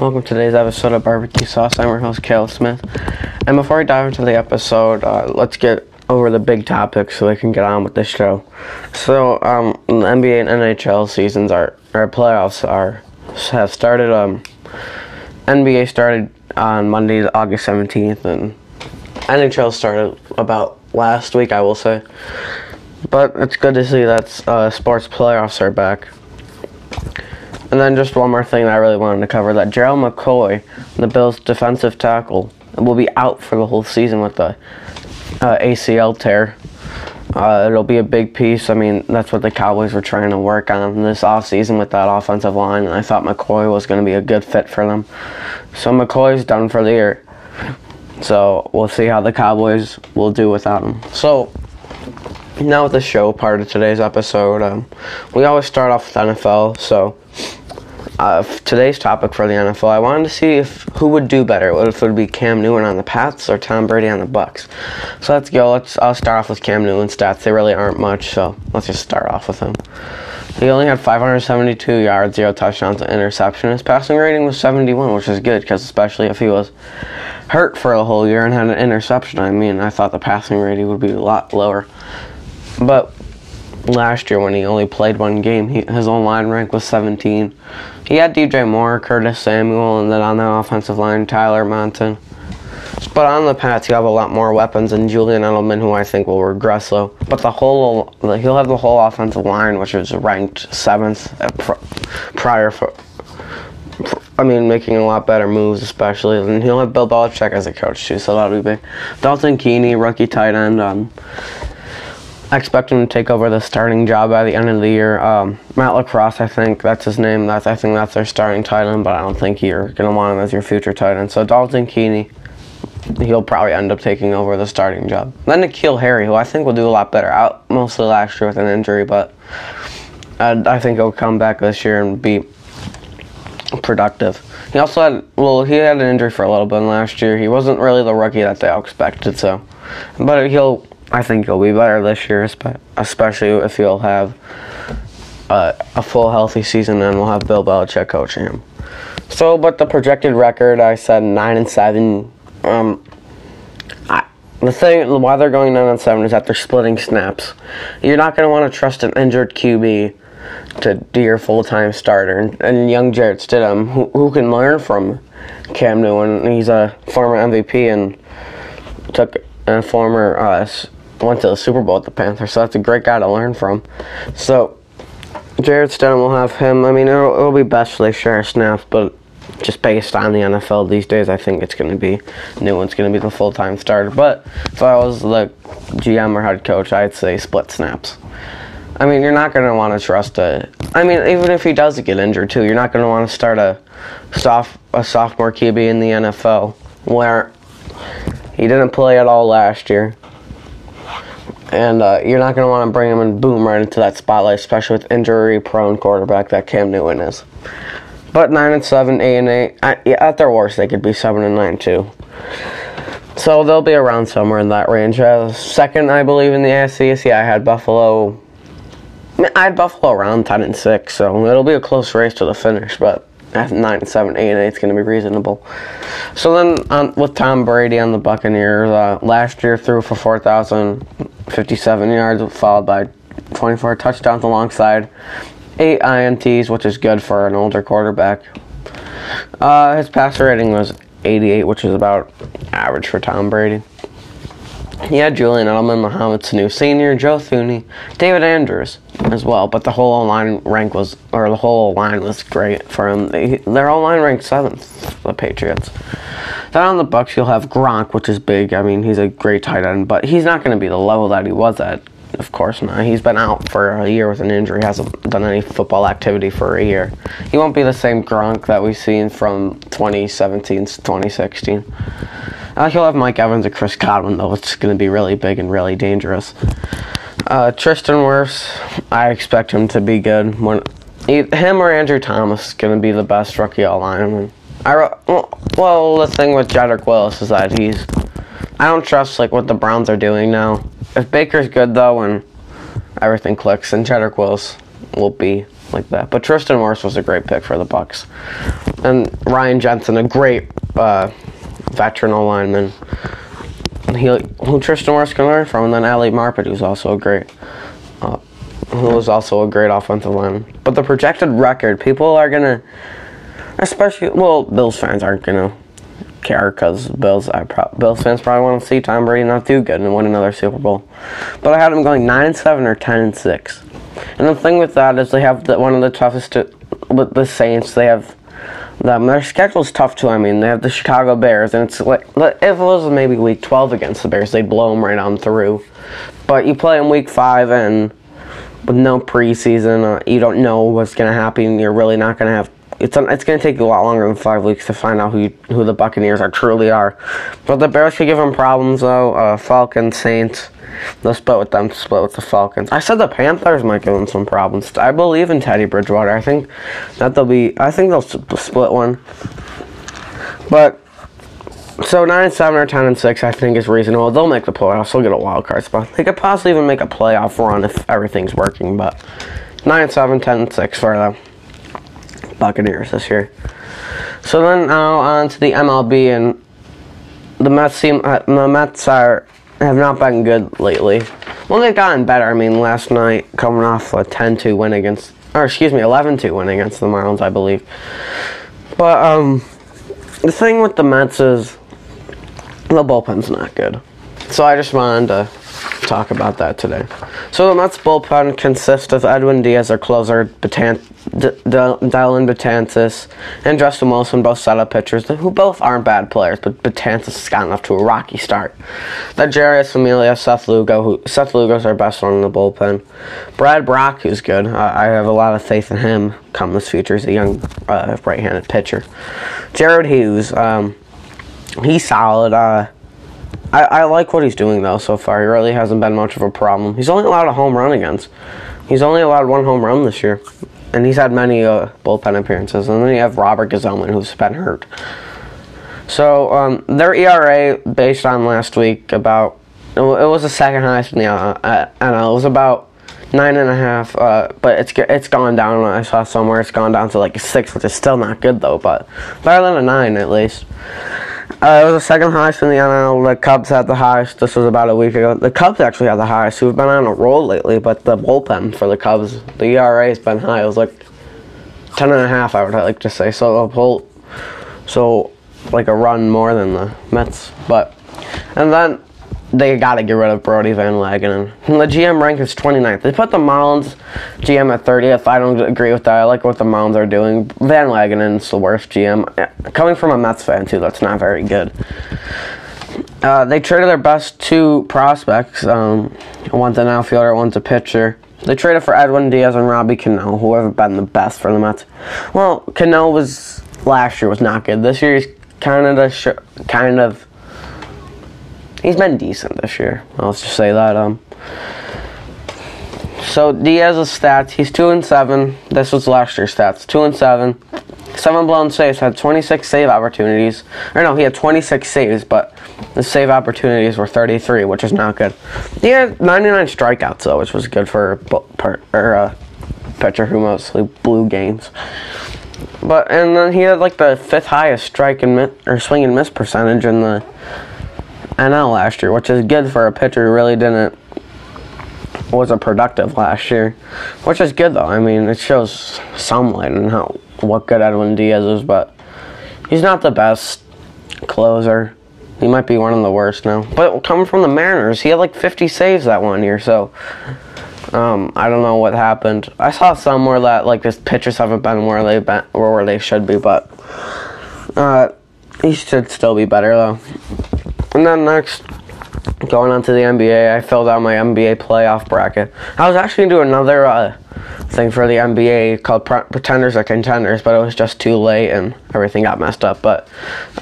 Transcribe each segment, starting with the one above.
Welcome to today's episode of Barbecue Sauce. I'm your host, Caleb Smith. And before I dive into the episode, let's get over the big topics so we can get on with this show. So, the NBA and NHL seasons playoffs have started. NBA started on Monday, August 17th, and NHL started about last week, I will say. But it's good to see that sports playoffs are back. And then just one more thing that I really wanted to cover, that Gerald McCoy, the Bills' defensive tackle, will be out for the whole season with the ACL tear. It'll be a big piece. I mean, that's what the Cowboys were trying to work on this offseason with that offensive line, and I thought McCoy was going to be a good fit for them. So McCoy's done for the year. So we'll see how the Cowboys will do without him. So now with the show part of today's episode, we always start off with NFL, so today's topic for the NFL, I wanted to see who would do better, if it would be Cam Newton on the Pats or Tom Brady on the Bucks. So let's go. I'll start off with Cam Newton's stats. They really aren't much, so let's just start off with him. He only had 572 yards, 0 touchdowns, and interception. His passing rating was 71, which is good, because especially if he was hurt for a whole year and had an interception, I mean, I thought the passing rating would be a lot lower. But last year when he only played one game, his own line rank was 17. He had D.J. Moore, Curtis Samuel, and then on the offensive line, Tyler Mountain. But on the Pats, you have a lot more weapons than Julian Edelman, who I think will regress slow. But he'll have the whole offensive line, which was ranked 7th making a lot better moves, especially. And he'll have Bill Belichick as a coach, too, so that'll be big. Dalton Keene, rookie tight end, I expect him to take over the starting job by the end of the year. Matt LaCosse, I think that's his name. I think that's their starting tight end, but I don't think you're going to want him as your future tight end. So Dalton Keene, he'll probably end up taking over the starting job. Then N'Keal Harry, who I think will do a lot better. Out mostly last year with an injury, but I think he'll come back this year and be productive. He also had an injury for a little bit last year. He wasn't really the rookie that they all expected, but I think he'll be better this year, especially if he'll have a full healthy season and we'll have Bill Belichick coaching him. So, but the projected record, I said 9-7. The thing why they're going 9-7 is that they're splitting snaps. You're not going to want to trust an injured QB to be your full-time starter. And young Jared Stidham, who can learn from Cam Newton, he's a former MVP and went to the Super Bowl with the Panthers, so that's a great guy to learn from. So, Jared Stidham will have him. I mean, it'll be best if they share snaps, but just based on the NFL these days, I think it's going to be Newton's going to be the full-time starter. But if I was the GM or head coach, I'd say split snaps. I mean, you're not going to want to trust even if he does get injured, too, you're not going to want to start a sophomore QB in the NFL where he didn't play at all last year. And you're not going to want to bring him and boom right into that spotlight, especially with injury-prone quarterback that Cam Newton is. But 9-7, 8-8, at their worst, they could be 7-9 too. So they'll be around somewhere in that range. Second, I believe, in the AFC. Yeah, I had Buffalo. I had Buffalo around 10-6, so it'll be a close race to the finish, but 9-7, 8-8 is going to be reasonable. So then with Tom Brady on the Buccaneers, last year threw for 4,057 yards, followed by 24 touchdowns alongside 8 INTs, which is good for an older quarterback. His passer rating was 88, which is about average for Tom Brady. He had Julian Edelman, Mohamed Sanu Sr., Joe Thuney, David Andrews as well, but the whole line was great for him. Their whole line ranked 7th, the Patriots. Then on the Bucks, you'll have Gronk, which is big. I mean, he's a great tight end, but he's not going to be the level that he was at. Of course not. He's been out for a year with an injury, hasn't done any football activity for a year. He won't be the same Gronk that we've seen from 2017 to 2016. He'll have Mike Evans and Chris Godwin, though, which is going to be really big and really dangerous. Tristan Wirfs, I expect him to be good. Him or Andrew Thomas is going to be the best rookie all lineman. The thing with Jedrick Wills is that I don't trust what the Browns are doing now. If Baker's good, though, and everything clicks, then Jedrick Wills will be like that. But Tristan Wirfs was a great pick for the Bucks, and Ryan Jensen, a great veteran lineman. Who Tristan Wirfs can learn from, and then Ali Marpet, who's also a great, offensive lineman. But the projected record, people are gonna, especially Bills fans aren't gonna care, because Bills fans probably want to see Tom Brady not do good and win another Super Bowl. But I had him going 9-7 or 10-6. And the thing with that is they have one of the toughest with the Saints. They have them. Their schedule's tough too. I mean, they have the Chicago Bears, and it's like if it was maybe Week 12 against the Bears, they'd blow them right on through. But you play them Week 5 and with no preseason, you don't know what's gonna happen. You're really not gonna have. It's going to take you a lot longer than 5 weeks to find out who the Buccaneers truly are. But the Bears could give them problems, though. Falcons, Saints. They'll split with them, split with the Falcons. I said the Panthers might give them some problems. I believe in Teddy Bridgewater. I think they'll split one. But, so 9-7 or 10-6 I think is reasonable. They'll make the playoffs. They'll get a wild card spot. They could possibly even make a playoff run if everything's working. But 9-7, 10-6 for them. Buccaneers this year. So then now on to the MLB, and the Mets have not been good lately. Well, they've gotten better. I mean, last night coming off a 11-2 win against the Marlins, I believe. But the thing with the Mets is the bullpen's not good. So I just wanted to talk about that today. So the Mets bullpen consists of Edwin Diaz, their closer, Dylan Betances, and Justin Wilson, both setup pitchers, who both aren't bad players, but Betances has gotten off to a rocky start. Then Jerry Familia, Seth Lugo's our best one in the bullpen. Brad Brock, who's good. I have a lot of faith in him come this future. He's a young right-handed pitcher. Jared Hughes, he's solid. I like what he's doing, though, so far. He really hasn't been much of a problem. He's only allowed a home run against. He's only allowed one home run this year. And he's had many bullpen appearances. And then you have Robert Gazelman, who's been hurt. So, their ERA, based on last week, it was the second highest in the NL. It was about 9.5, but it's gone down. I saw somewhere it's gone down to like a 6, which is still not good, though, but better than a 9, at least. It was the second highest in the NL. The Cubs had the highest. This was about a week ago. The Cubs actually had the highest, who've been on a roll lately, but the bullpen for the Cubs, the ERA has been high. It was like 10.5, I would like to say. So like a run more than the Mets. And then they got to get rid of Brody Van Wagenen. And the GM rank is 29th. They put the Marlins GM at 30th. I don't agree with that. I like what the Marlins are doing. Van Wagenen's the worst GM. Coming from a Mets fan, too, that's not very good. They traded their best two prospects. One's an outfielder, one's a pitcher. They traded for Edwin Diaz and Robbie Cano, who have been the best for the Mets. Well, Cano last year was not good. This year he's kind of he's been decent this year. I'll just say that. So Diaz's stats: he's 2-7. This was last year's stats: 2-7, 7 blown saves. Had 26 save opportunities. He had 26 saves, but the save opportunities were 33, which is not good. He had 99 strikeouts though, which was good for a pitcher who mostly blew games. But and then he had like the 5th highest swing and miss percentage in the NL last year, which is good for a pitcher who really wasn't productive last year, which is good though. I mean, it shows some light in what good Edwin Diaz is, but he's not the best closer. He might be one of the worst now. But coming from the Mariners, he had like 50 saves that one year, so I don't know what happened. I saw somewhere that like his pitchers haven't been where they should be, but he should still be better though. And then next, going on to the NBA, I filled out my NBA playoff bracket. I was actually going to do another thing for the NBA called Pretenders or Contenders, but it was just too late and everything got messed up. But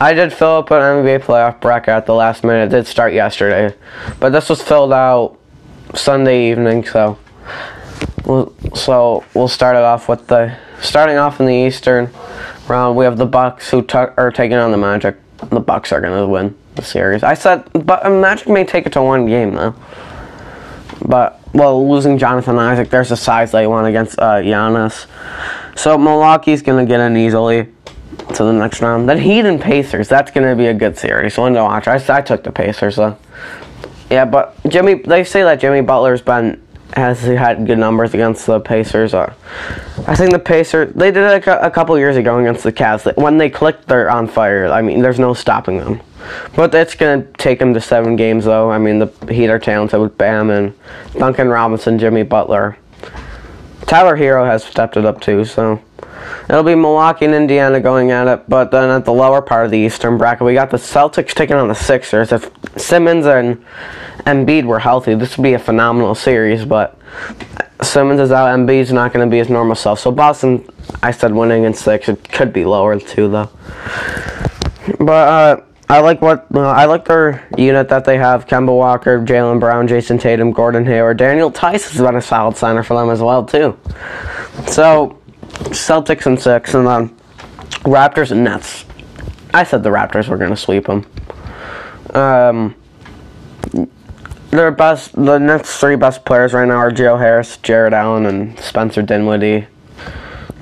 I did fill up an NBA playoff bracket at the last minute. It did start yesterday, but this was filled out Sunday evening, so we'll start it off with starting off in the Eastern round. We have the Bucks who are taking on the Magic. The Bucks are going to win the series. I said, but Magic may take it to one game, though. But well, losing Jonathan Isaac, there's the size they want against Giannis. So Milwaukee's going to get in easily to the next round. Then Heat and Pacers, that's going to be a good series. One to watch. I took the Pacers, though. Yeah, but they say that Jimmy Butler's had good numbers against the Pacers. I think the Pacers, they did it a couple years ago against the Cavs. When they clicked, they're on fire. I mean, there's no stopping them. But it's going to take them to 7 games, though. I mean, the Heat are talented with Bam and Duncan Robinson, Jimmy Butler. Tyler Hero has stepped it up, too, so it'll be Milwaukee and Indiana going at it. But then at the lower part of the Eastern bracket, we got the Celtics taking on the Sixers. If Simmons and Embiid were healthy, this would be a phenomenal series. But Simmons is out. Embiid's not going to be his normal self. So Boston, I said winning in 6. It could be lower, too, though. But I like their unit that they have. Kemba Walker, Jaylen Brown, Jason Tatum, Gordon Hayward. Daniel Tice has been a solid signer for them as well, too. So Celtics in 6, and then Raptors and Nets. I said the Raptors were going to sweep them. The Nets' 3 best players right now are Joe Harris, Jared Allen, and Spencer Dinwiddie.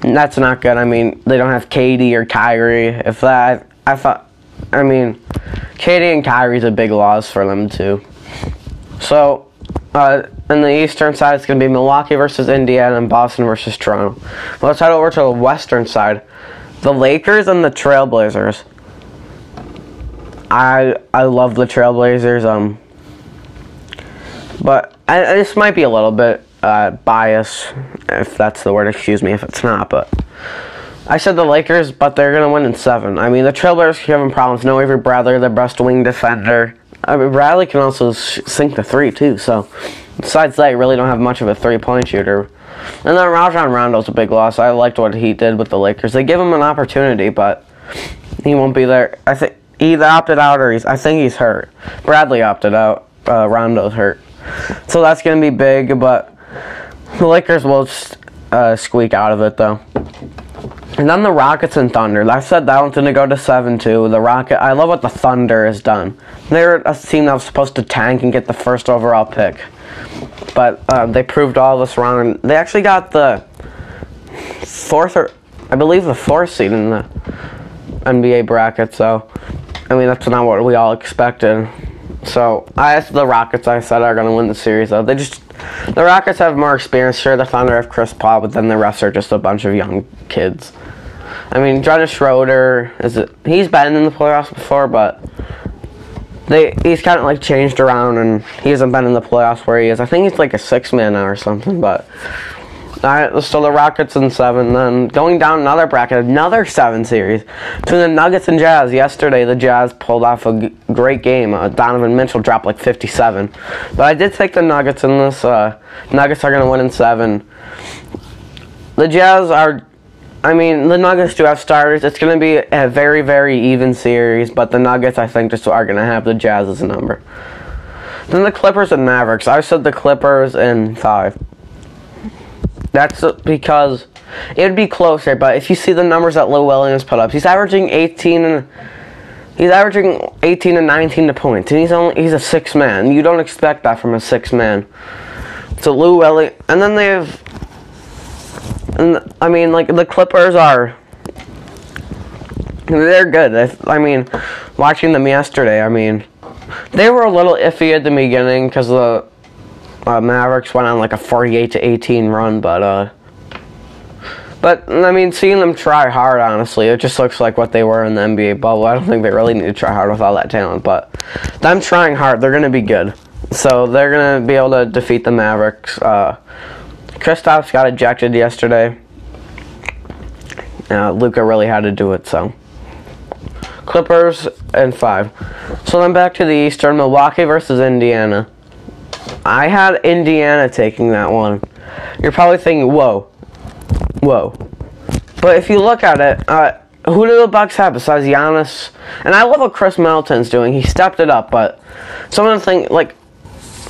That's not good. I mean, they don't have KD or Kyrie. KD and Kyrie's a big loss for them, too. So, in the Eastern side, it's going to be Milwaukee versus Indiana and Boston versus Toronto. Well, let's head over to the Western side. The Lakers and the Trailblazers. I love the Trailblazers. But this might be a little bit biased, if that's the word. Excuse me if it's not, but I said the Lakers, but they're going to win in 7. I mean, the Trailblazers are having problems. No Avery Bradley, their best wing defender. I mean, Bradley can also sink the 3, too, so besides that, you really don't have much of a 3-point shooter. And then Rajon Rondo's a big loss. I liked what he did with the Lakers. They gave him an opportunity, but he won't be there. I think he opted out, or I think he's hurt. Bradley opted out. Rondo's hurt. So that's going to be big, but the Lakers will squeak out of it, though. And then the Rockets and Thunder. I said that one's going to go to 7-2. I love what the Thunder has done. They're a team that was supposed to tank and get the first overall pick. But they proved all this wrong. They actually got the 4th seed in the NBA bracket. So, I mean, that's not what we all expected. So, the Rockets, I said, are going to win the series, though. The Rockets have more experience. Sure, the Thunder have Chris Paul, but then the rest are just a bunch of young kids. I mean, Dennis Schroeder, he's been in the playoffs before, but he's kind of, changed around, and he hasn't been in the playoffs where he is. I think he's, a 6-man now or something, but so the Rockets in 7, then going down another bracket, another 7 series between the Nuggets and Jazz. Yesterday, the Jazz pulled off a great game. Donovan Mitchell dropped 57. But I did take the Nuggets in this. Nuggets are going to win in 7. The Jazz are, the Nuggets do have starters. It's going to be a very, very even series, but the Nuggets, I think, just are going to have the Jazz's number. Then the Clippers and Mavericks. I said the Clippers in 5. That's because it would be closer, but if you see the numbers that Lou Williams put up, he's averaging 18 and 19 points, and he's a 6-man. You don't expect that from a 6-man. So Lou Williams, and then the Clippers are, they're good. Watching them yesterday, they were a little iffy at the beginning because the Mavericks went on a 48-18 run, but seeing them try hard, honestly, it just looks like what they were in the NBA bubble. I don't think they really need to try hard with all that talent, but them trying hard, they're going to be good. So they're going to be able to defeat the Mavericks. Kristaps got ejected yesterday. Luka really had to do it, so Clippers and 5. So then back to the Eastern, Milwaukee versus Indiana. I had Indiana taking that one. You're probably thinking, whoa. But if you look at it, who do the Bucks have besides Giannis? And I love what Chris Middleton's doing. He stepped it up, but some of the things,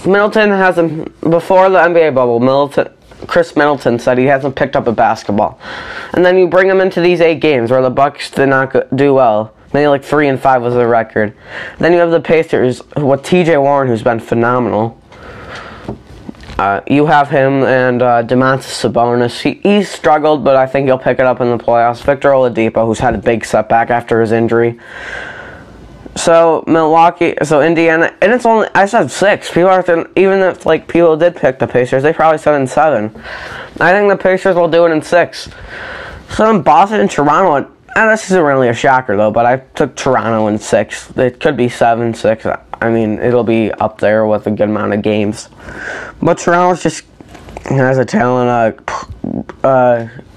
Middleton hasn't, before the NBA bubble, Chris Middleton said he hasn't picked up a basketball. And then you bring him into these 8 games where the Bucks did not do well. Maybe 3-5 was the record. Then you have the Pacers with T.J. Warren, who's been phenomenal. You have him and Domantas Sabonis. He struggled, but I think he'll pick it up in the playoffs. Victor Oladipo, who's had a big setback after his injury. So Indiana, and it's only, I said 6. People are thinking, even if like people did pick the Pacers, they probably said in 7. I think the Pacers will do it in 6. So in Boston and Toronto, and this isn't really a shocker though, but I took Toronto in 6. It could be 7, 6. I mean, it'll be up there with a good amount of games. But Toronto's just has a talent.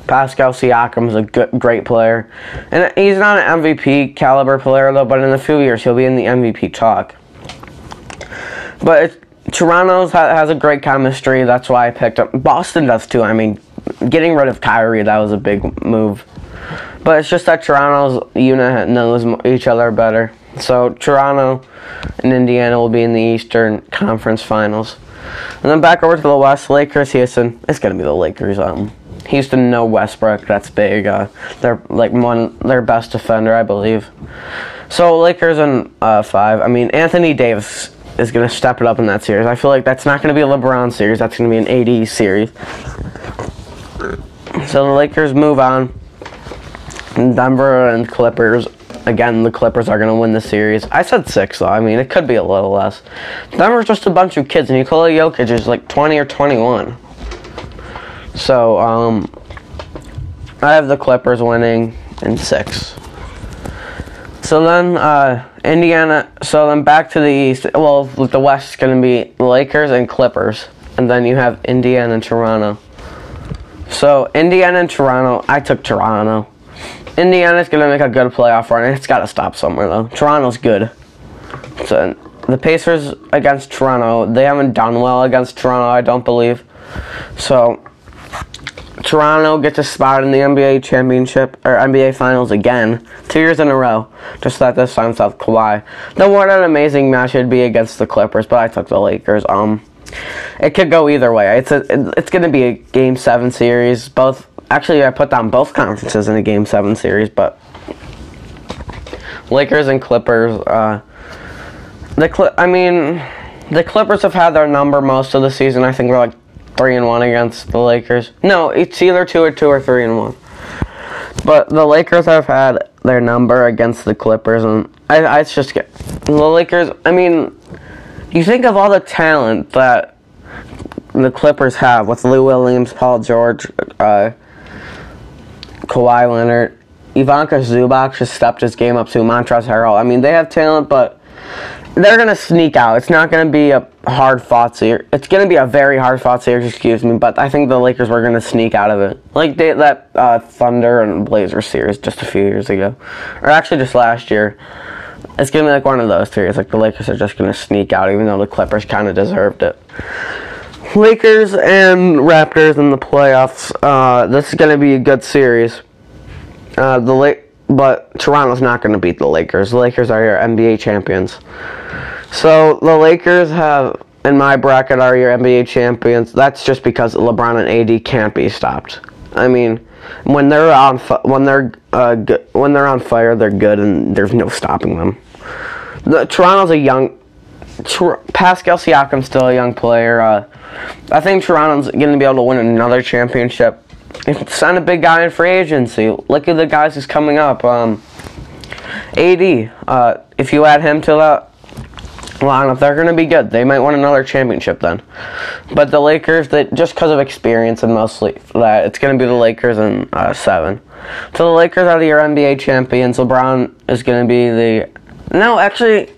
Pascal Siakam's a great player. And he's not an MVP caliber player, though, but in a few years he'll be in the MVP talk. But Toronto's has a great chemistry. That's why I picked up. Boston does, too. I mean, getting rid of Kyrie, that was a big move. But it's just that Toronto's unit knows each other better. So Toronto and Indiana will be in the Eastern Conference Finals. And then back over to the West, Lakers, Houston. It's going to be the Lakers. Houston, no Westbrook. That's big. They're like their best defender, I believe. So Lakers in 5. I mean, Anthony Davis is going to step it up in that series. I feel like that's not going to be a LeBron series. That's going to be an AD series. So the Lakers move on. Denver and Clippers. Again, the Clippers are going to win the series. I said 6, though. I mean, it could be a little less. Denver's just a bunch of kids. Nikola Jokic is like 20 or 21. So, I have the Clippers winning in 6. So then, Indiana. So then back to the East. Well, the West is going to be Lakers and Clippers. And then you have Indiana and Toronto. So, Indiana and Toronto. I took Toronto. Indiana's going to make a good playoff run. It's got to stop somewhere, though. Toronto's good. So the Pacers against Toronto, they haven't done well against Toronto, I don't believe. So Toronto gets a spot in the NBA championship, or NBA Finals again, 2 years in a row, just that this time without Kawhi. Now, what an amazing match it'd be against the Clippers, but I took the Lakers. It could go either way. It's going to be a Game 7 series, both. Actually, I put down both conferences in a Game 7 series, but Lakers and Clippers, the Clippers have had their number most of the season. I think we're like 3-1 against the Lakers. No, it's either 2 or 3-1. But the Lakers have had their number against the Clippers, and it's just the Lakers. I mean, you think of all the talent that the Clippers have with Lou Williams, Paul George, Kawhi Leonard, Ivanka Zubac just stepped his game up too, Montrezl Harrell. I mean, they have talent, but they're going to sneak out. It's not going to be a hard-fought series. It's going to be a very hard-fought series, but I think the Lakers were going to sneak out of it. Like that Thunder and Blazers series just a few years ago. Or actually just last year. It's going to be like one of those series. Like the Lakers are just going to sneak out, even though the Clippers kind of deserved it. Lakers and Raptors in the playoffs. This is going to be a good series. But Toronto's not going to beat the Lakers. The Lakers are your NBA champions. So the Lakers have, in my bracket, are your NBA champions. That's just because LeBron and AD can't be stopped. I mean, when they're on fire, they're good, and there's no stopping them. Toronto's a young. Pascal Siakam's still a young player. I think Toronto's going to be able to win another championship. Sign a big guy in free agency. Look at the guys who's coming up. AD. If you add him to that lineup, they're going to be good. They might win another championship then. But the Lakers, just because of experience and mostly that, it's going to be the Lakers in 7. So the Lakers are your NBA champions. LeBron is going to be No, actually,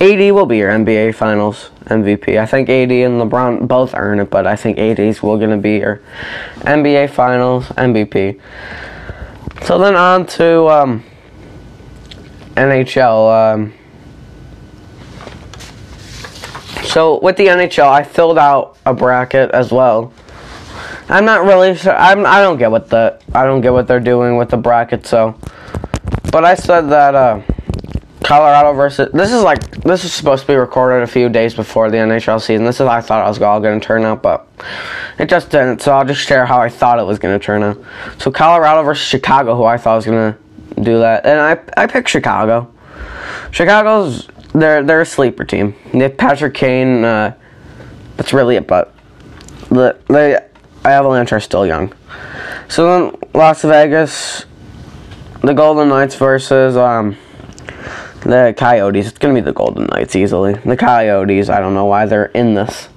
AD will be your NBA Finals MVP. I think AD and LeBron both earn it, but I think AD's will going to be your NBA Finals MVP. So then on to NHL. So with the NHL, I filled out a bracket as well. I'm not really sure. I don't get what they're doing with the bracket. So, but I said that. Colorado versus... This is supposed to be recorded a few days before the NHL season. This is how I thought it was all going to turn out, but it just didn't. So I'll just share how I thought it was going to turn out. So Colorado versus Chicago, who I thought was going to do that. And I picked Chicago. Chicago's... They're a sleeper team. They have Patrick Kane. That's really it, but... The Avalanche are still young. So then Las Vegas, the Golden Knights versus the Coyotes. It's going to be the Golden Knights easily. The Coyotes, I don't know why they're in this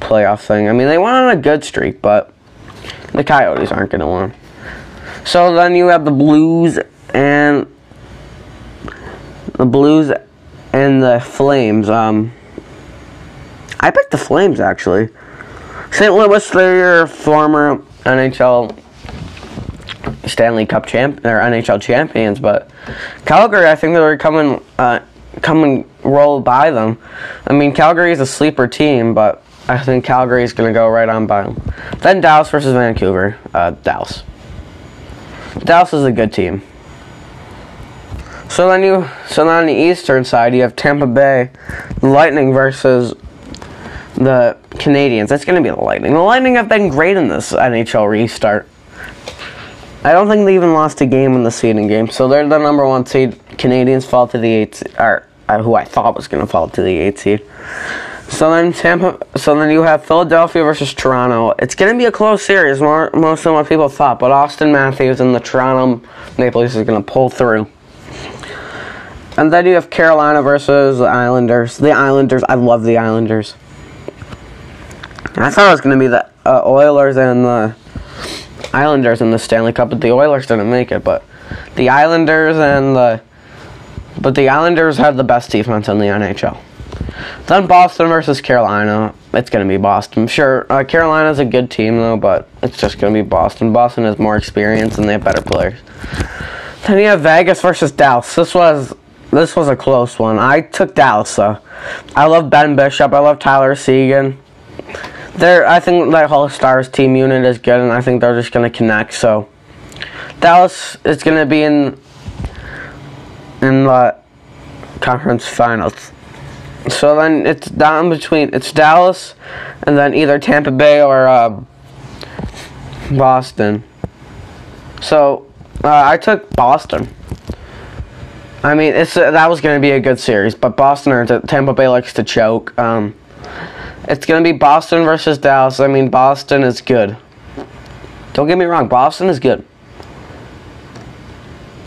playoff thing. I mean, they went on a good streak, but the Coyotes aren't going to win. So then you have the Blues and the Flames. I picked the Flames, actually. St. Louis, they're former NHL Stanley Cup NHL champions, but Calgary, I think they were coming roll by them. I mean, Calgary is a sleeper team, but I think Calgary is going to go right on by them. Then Dallas versus Vancouver. Dallas. Dallas is a good team. So then on the eastern side, you have Tampa Bay Lightning versus the Canadiens. That's going to be the Lightning. The Lightning have been great in this NHL restart. I don't think they even lost a game in the seeding game, so they're the number one seed. Canadiens fall to the 8th, or who I thought was going to fall to the 8th seed. So then you have Philadelphia versus Toronto. It's going to be a close series, most than what people thought, but Austin Matthews and the Toronto Maple Leafs is going to pull through. And then you have Carolina versus the Islanders. The Islanders, I love the Islanders. I thought it was going to be the Oilers and the Islanders in the Stanley Cup, but the Oilers didn't make it. But the Islanders have the best defense in the NHL. Then Boston versus Carolina. It's going to be Boston. Sure, Carolina's a good team, though, but it's just going to be Boston. Boston has more experience, and they have better players. Then you have Vegas versus Dallas. This was a close one. I took Dallas, though. I love Ben Bishop. I love Tyler Seguin. I think that whole Stars team unit is good, and I think they're just going to connect. So Dallas is going to be in the conference finals. So then it's down between Dallas and then either Tampa Bay or Boston. So I took Boston. I mean, that was going to be a good series, but Tampa Bay likes to choke. It's going to be Boston versus Dallas. I mean, Boston is good. Don't get me wrong. Boston is good.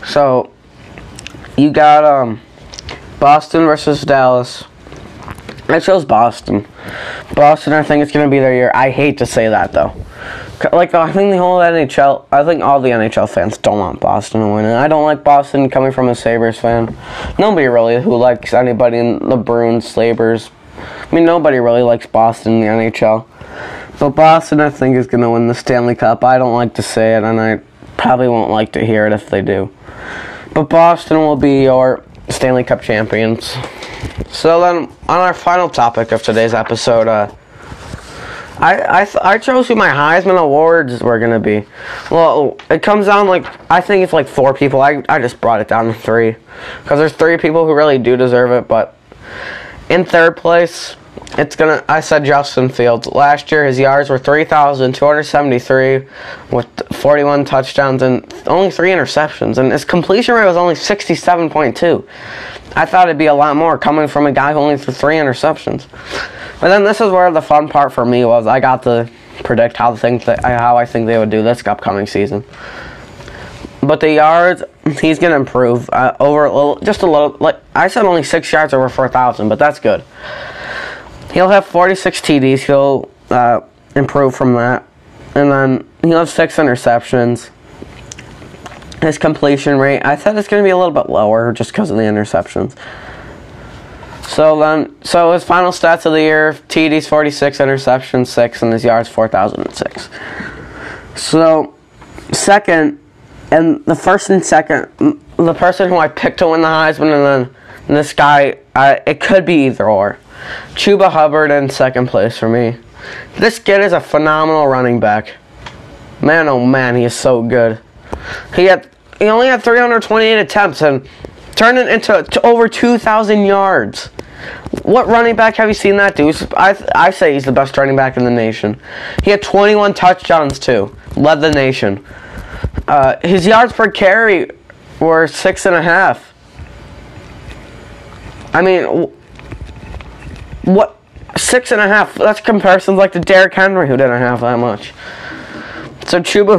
So, you got Boston versus Dallas. I chose Boston. Boston, I think it's going to be their year. I hate to say that, though. Like, I think all the NHL fans don't want Boston to win. And I don't like Boston coming from a Sabres fan. Nobody really who likes anybody in the Bruins, Sabres. I mean, nobody really likes Boston in the NHL. But Boston, I think, is going to win the Stanley Cup. I don't like to say it, and I probably won't like to hear it if they do. But Boston will be your Stanley Cup champions. So then, on our final topic of today's episode, I chose who my Heisman Awards were going to be. Well, it comes down, I think it's, four people. I just brought it down to three. Because there's three people who really do deserve it, but... In third place, I said Justin Fields. Last year, his yards were 3,273 with 41 touchdowns and only 3 interceptions. And his completion rate was only 67.2. I thought it'd be a lot more coming from a guy who only threw 3 interceptions. But then this is where the fun part for me was. I got to predict how I think they would do this upcoming season. But the yards, he's going to improve over a little. I said only 6 yards over 4,000, but that's good. He'll have 46 TDs. He'll improve from that. And then he'll have 6 interceptions. His completion rate, I thought it's going to be a little bit lower just because of the interceptions. So his final stats of the year, TDs 46, interceptions 6, and his yards 4,006. So, second... And the first and second, the person who I picked to win the Heisman and then this guy, it could be either or. Chuba Hubbard in second place for me. This kid is a phenomenal running back. Man, oh man, he is so good. He only had 328 attempts and turned it into over 2,000 yards. What running back have you seen that do? I say he's the best running back in the nation. He had 21 touchdowns too. Led the nation. His yards per carry were 6.5. I mean, what? 6.5. That's comparisons like to Derrick Henry, who didn't have that much. So Chuba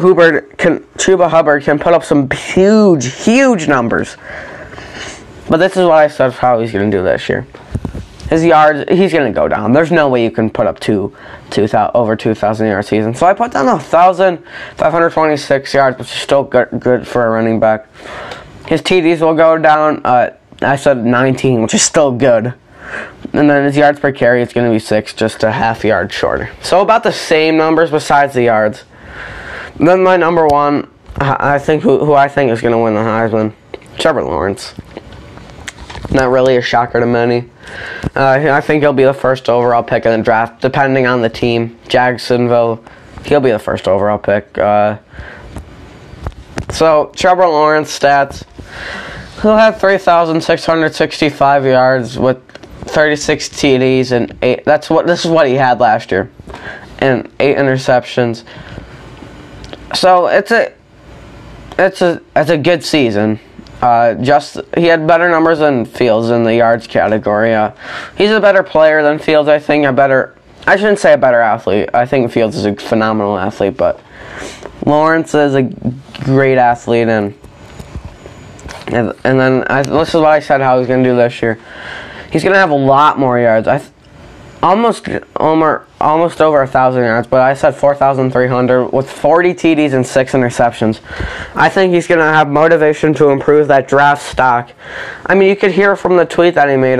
Hubbard can put up some huge numbers. But this is what I said how he's going to do this year. His yards, he's going to go down. There's no way you can put up over 2,000 yard season. So I put down 1,526 yards, which is still good for a running back. His TDs will go down, I said 19, which is still good. And then his yards per carry is going to be 6, just a half yard shorter. So about the same numbers besides the yards. Then my number one, I think who I think is going to win the Heisman, Trevor Lawrence. Not really a shocker to many. I think he'll be the first overall pick in the draft, depending on the team. Jacksonville, he'll be the first overall pick. So Trevor Lawrence stats: he'll have 3,665 yards with 36 TDs and 8. This is what he had last year, and 8 interceptions. So it's a good season. He had better numbers than Fields in the yards category. He's a better player than Fields, I think. I shouldn't say a better athlete. I think Fields is a phenomenal athlete, but Lawrence is a great athlete, and then this is what I said how he's going to do this year. He's going to have a lot more yards. Almost over 1,000 yards, but I said 4,300 with 40 TDs and 6 interceptions. I think he's going to have motivation to improve that draft stock. I mean, you could hear from the tweet that he made.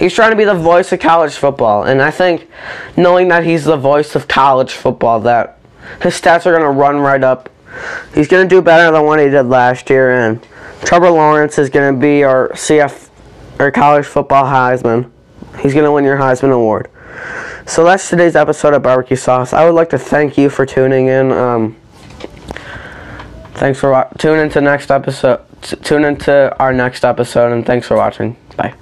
He's trying to be the voice of college football, and I think knowing that he's the voice of college football, that his stats are going to run right up. He's going to do better than what he did last year, and Trevor Lawrence is going to be our college football Heisman. He's going to win your Heisman Award. So that's today's episode of Barbecue Sauce. I would like to thank you for tuning in. Thanks for tuning into our next episode, and thanks for watching. Bye.